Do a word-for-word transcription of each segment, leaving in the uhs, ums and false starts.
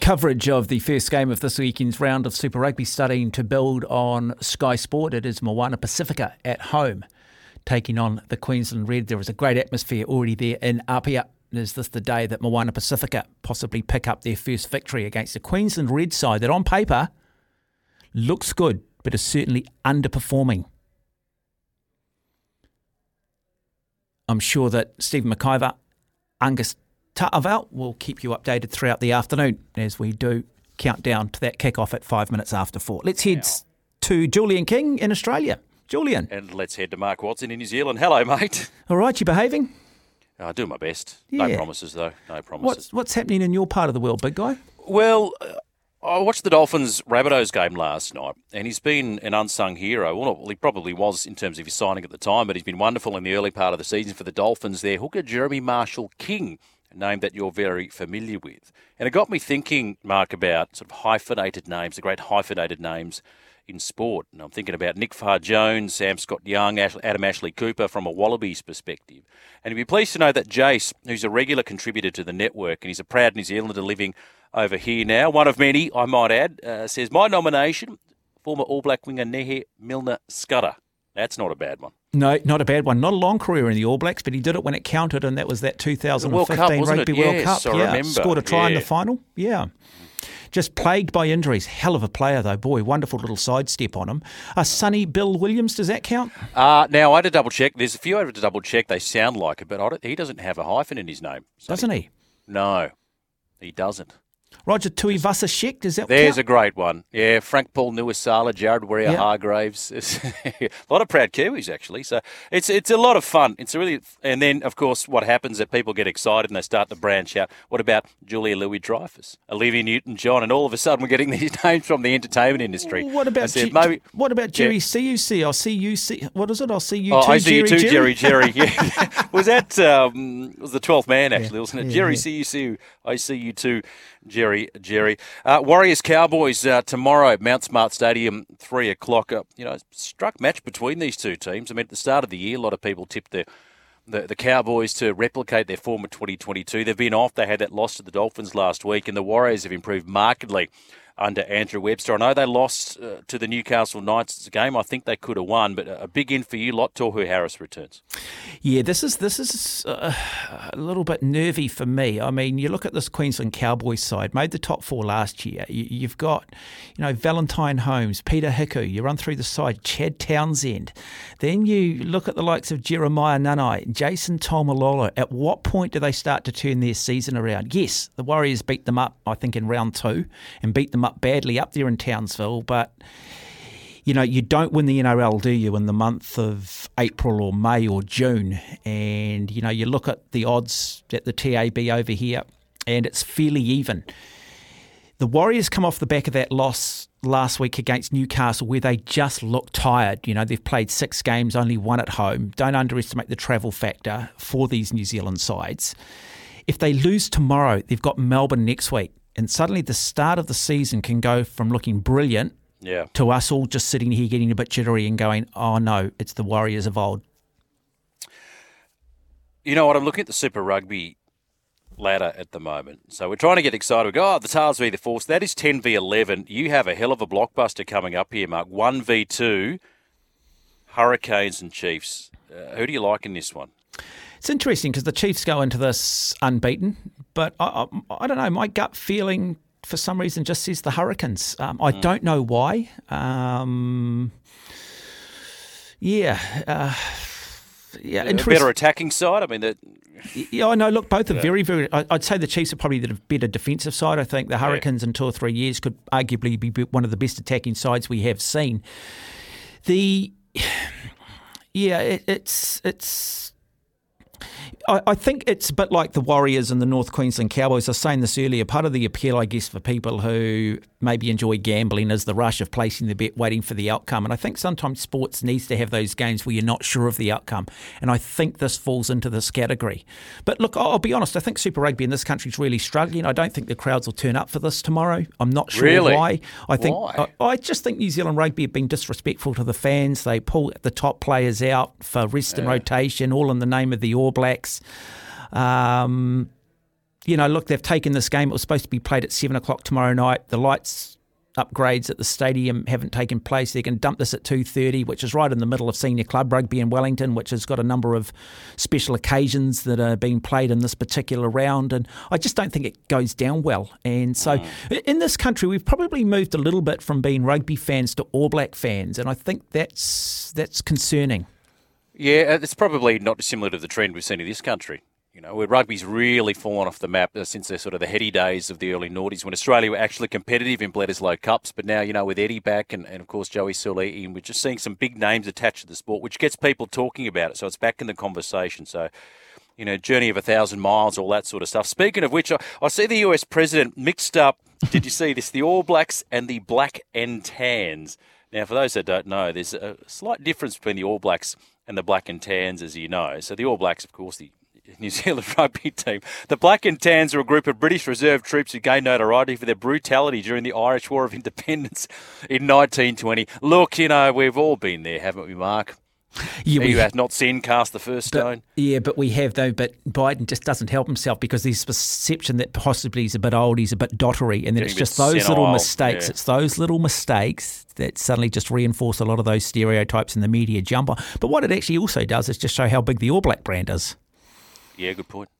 Coverage of the first game of this weekend's round of Super Rugby starting to build on Sky Sport. It is Moana Pacifica at home taking on the Queensland Reds. There is a great atmosphere already there in Apia. And is this the day that Moana Pacifica possibly pick up their first victory against the Queensland Reds side that on paper looks good but is certainly underperforming? I'm sure that Stephen McIver, Angus Ta'avau will keep you updated throughout the afternoon as we do count down to that kick-off at five minutes after four. Let's head now to Julian King in Australia. Julian. And let's head to Mark Watson in New Zealand. Hello, mate. All right, you behaving? I uh, do my best. Yeah. No promises, though. No promises. What's, what's happening in your part of the world, big guy? Well, I watched the Dolphins-Rabbitohs game last night, and he's been an unsung hero. Well, he probably was in terms of his signing at the time, but he's been wonderful in the early part of the season for the Dolphins there. Hooker Jeremy Marshall-King, name that you're very familiar with. And it got me thinking, Mark, about sort of hyphenated names, the great hyphenated names in sport. And I'm thinking about Nick Farr-Jones, Sam Scott-Young, Adam Ashley-Cooper from a Wallabies perspective. And you'll be pleased to know that Jace, who's a regular contributor to the network, and he's a proud New Zealander living over here now, one of many, I might add, uh, says, my nomination, former All Black winger Nehe Milner-Scudder. That's not a bad one. No, not a bad one. Not a long career in the All Blacks, but he did it when it counted, and that was that two thousand fifteen Rugby World Cup. Yeah, scored a try in the final. Yeah. Just plagued by injuries. Hell of a player, though. Boy, wonderful little sidestep on him. Uh, Sonny Bill Williams, does that count? Uh, now, I had to double-check. There's a few I had to double-check. They sound like it, but I don't, he doesn't have a hyphen in his name. Sonny. Doesn't he? No, he doesn't. Roger Tuivasa-Sheck, does that There's count? A great one. Yeah, Frank Paul Nuasala, Jared Warrior yep. Hargraves. A lot of proud Kiwis, actually. So it's it's a lot of fun. It's a really, and then, of course, what happens is people get excited and they start to branch out. What about Julia Louis-Dreyfus, Olivia Newton-John, and all of a sudden we're getting these names from the entertainment industry. What about said, G- maybe, what about Jerry yeah. C U C? I'll see you see, what is it? I'll see you oh, too, I see Jerry, you too, Jerry. Jerry, Jerry. Yeah. was that, um, was the twelfth man, actually, yeah. wasn't it? Yeah, Jerry yeah. C U C, I see you too, Jerry. Jerry. Uh, Warriors Cowboys uh, tomorrow, Mount Smart Stadium, three o'clock. Uh, you know, struck match between these two teams. I mean, at the start of the year, a lot of people tipped the, the, the Cowboys to replicate their form of twenty twenty-two. They've been off. They had that loss to the Dolphins last week, and the Warriors have improved markedly under Andrew Webster. I know they lost uh, to the Newcastle Knights game. I think they could have won, but a big in for you lot. Tohu Harris returns. Yeah, this is this is uh, a little bit nervy for me. I mean, you look at this Queensland Cowboys side, made the top four last year. You, you've got, you know, Valentine Holmes, Peter Hicku. You run through the side, Chad Townsend. Then you look at the likes of Jeremiah Nanai, Jason Taumalolo. At what point do they start to turn their season around? Yes, the Warriors beat them up, I think, in round two and beat them up badly up there in Townsville, but you know, you don't win the N R L, do you, in the month of April or May or June? And you know, you look at the odds at the T A B over here and it's fairly even. The Warriors come off the back of that loss last week against Newcastle where they just look tired. You know, they've played six games, only one at home. Don't underestimate the travel factor for these New Zealand sides. If they lose tomorrow, they've got Melbourne next week. And suddenly the start of the season can go from looking brilliant yeah. to us all just sitting here getting a bit jittery and going, oh, no, it's the Warriors of old. You know what? I'm looking at the Super Rugby ladder at the moment. So we're trying to get excited. We go, oh, the Tails v the Force. That is ten v eleven. You have a hell of a blockbuster coming up here, Mark. one v two, Hurricanes and Chiefs. Uh, who do you like in this one? It's interesting because the Chiefs go into this unbeaten, but I, I, I don't know, my gut feeling for some reason just says the Hurricanes. Um, I mm. don't know why. Um, yeah. Uh, yeah, yeah a better attacking side? I mean, that. Yeah, I know. Look, both are yeah. very, very. I'd say the Chiefs are probably the better defensive side. I think the Hurricanes yeah. in two or three years could arguably be one of the best attacking sides we have seen. The. Yeah, it, it's it's. I, I think it's a bit like the Warriors and the North Queensland Cowboys. I was saying this earlier. Part of the appeal, I guess, for people who maybe enjoy gambling is the rush of placing the bet, waiting for the outcome. And I think sometimes sports needs to have those games where you're not sure of the outcome. And I think this falls into this category. But look, I'll be honest. I think Super Rugby in this country is really struggling. I don't think the crowds will turn up for this tomorrow. I'm not sure really? why. I think why? I, I just think New Zealand Rugby have been disrespectful to the fans. They pull the top players out for rest yeah. and rotation, all in the name of the All Blacks. Um, you know, look, they've taken this game. It was supposed to be played at seven o'clock tomorrow night. The lights upgrades at the stadium haven't taken place. They're going to dump this at two thirty, which is right in the middle of senior club rugby in Wellington, which has got a number of special occasions that are being played in this particular round. And I just don't think it goes down well. And so mm. in this country, we've probably moved a little bit from being rugby fans to All Black fans. And I think that's that's concerning. Yeah, it's probably not dissimilar to the trend we've seen in this country. You know, where rugby's really fallen off the map since the sort of the heady days of the early noughties when Australia were actually competitive in Bledisloe Cups. But now, you know, with Eddie back and, and of course, Joey Sully, we're just seeing some big names attached to the sport, which gets people talking about it. So it's back in the conversation. So, you know, journey of a thousand miles, all that sort of stuff. Speaking of which, I, I see the U S president mixed up. Did you see this? The All Blacks and the Black and Tans. Now, for those that don't know, there's a slight difference between the All Blacks and the Black and Tans, as you know. So the All Blacks, of course, the New Zealand rugby team. The Black and Tans are a group of British reserve troops who gained notoriety for their brutality during the Irish War of Independence in nineteen twenty. Look, you know, we've all been there, haven't we, Mark? Yeah, we have not seen cast the first but, stone. Yeah, but we have, though. But Biden just doesn't help himself because there's perception that possibly he's a bit old, he's a bit dottery, and then it's just those senile little mistakes. Yeah. It's those little mistakes that suddenly just reinforce a lot of those stereotypes in the media jump on. But what it actually also does is just show how big the All Black brand is. Yeah, good point.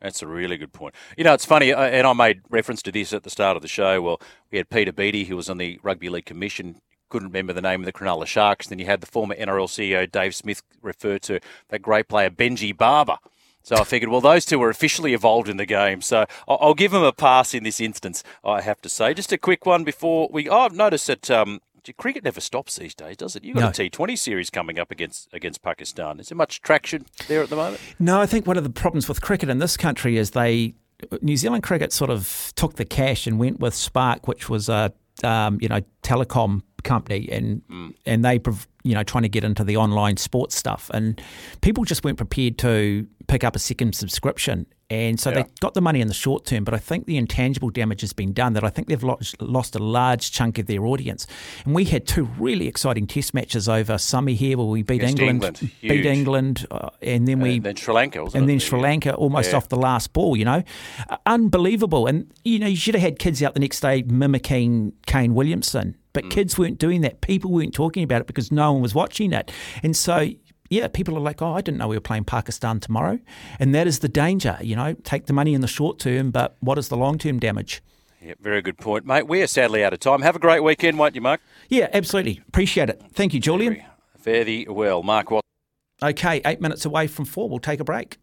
That's a really good point. You know, it's funny, and I made reference to this at the start of the show. Well, we had Peter Beattie, who was on the Rugby League Commission, couldn't remember the name of the Cronulla Sharks. Then you had the former N R L C E O, Dave Smith, refer to that great player, Benji Barber. So I figured, well, those two were officially involved in the game. So I'll give them a pass in this instance, I have to say. Just a quick one before we... Oh, I've noticed that... Um, cricket never stops these days, does it? You've got no. a T twenty series coming up against against Pakistan. Is there much traction there at the moment? No, I think one of the problems with cricket in this country is they New Zealand cricket sort of took the cash and went with Spark, which was a um, you know telecom company, and mm. and they you know trying to get into the online sports stuff, and people just weren't prepared to pick up a second subscription. And so yeah. they got the money in the short term, but I think the intangible damage has been done, that I think they've lost a large chunk of their audience. And we had two really exciting test matches over summer here where we beat Against England, England. beat England, uh, and then we... And then Sri Lanka, wasn't And it? then Sri Lanka almost yeah. off the last ball, you know. Uh, unbelievable. And, you know, you should have had kids out the next day mimicking Kane Williamson, but mm. kids weren't doing that. People weren't talking about it because no one was watching it. And so... Yeah, people are like, oh, I didn't know we were playing Pakistan tomorrow. And that is the danger, you know, take the money in the short term, but what is the long-term damage? Yeah, very good point, mate. We are sadly out of time. Have a great weekend, won't you, Mark? Yeah, absolutely. Appreciate it. Thank you, Julian. Very, very well. Mark Watson. Okay, eight minutes away from four. We'll take a break.